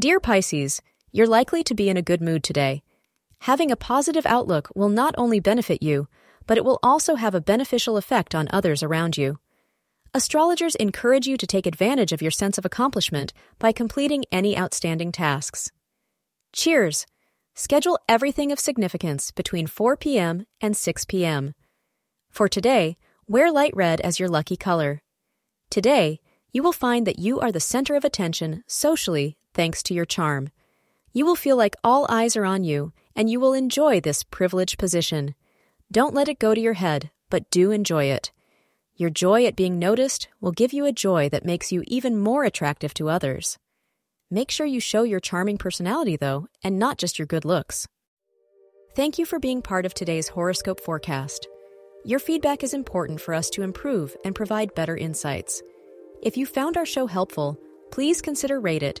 Dear Pisces, you're likely to be in a good mood today. Having a positive outlook will not only benefit you, but it will also have a beneficial effect on others around you. Astrologers encourage you to take advantage of your sense of accomplishment by completing any outstanding tasks. Cheers! Schedule everything of significance between 4 p.m. and 6 p.m. For today, wear light red as your lucky color. Today, you will find that you are the center of attention socially thanks to your charm. You will feel like all eyes are on you, and you will enjoy this privileged position. Don't let it go to your head, but do enjoy it. Your joy at being noticed will give you a joy that makes you even more attractive to others. Make sure you show your charming personality, though, and not just your good looks. Thank you for being part of today's horoscope forecast. Your feedback is important for us to improve and provide better insights. If you found our show helpful, please consider rating it.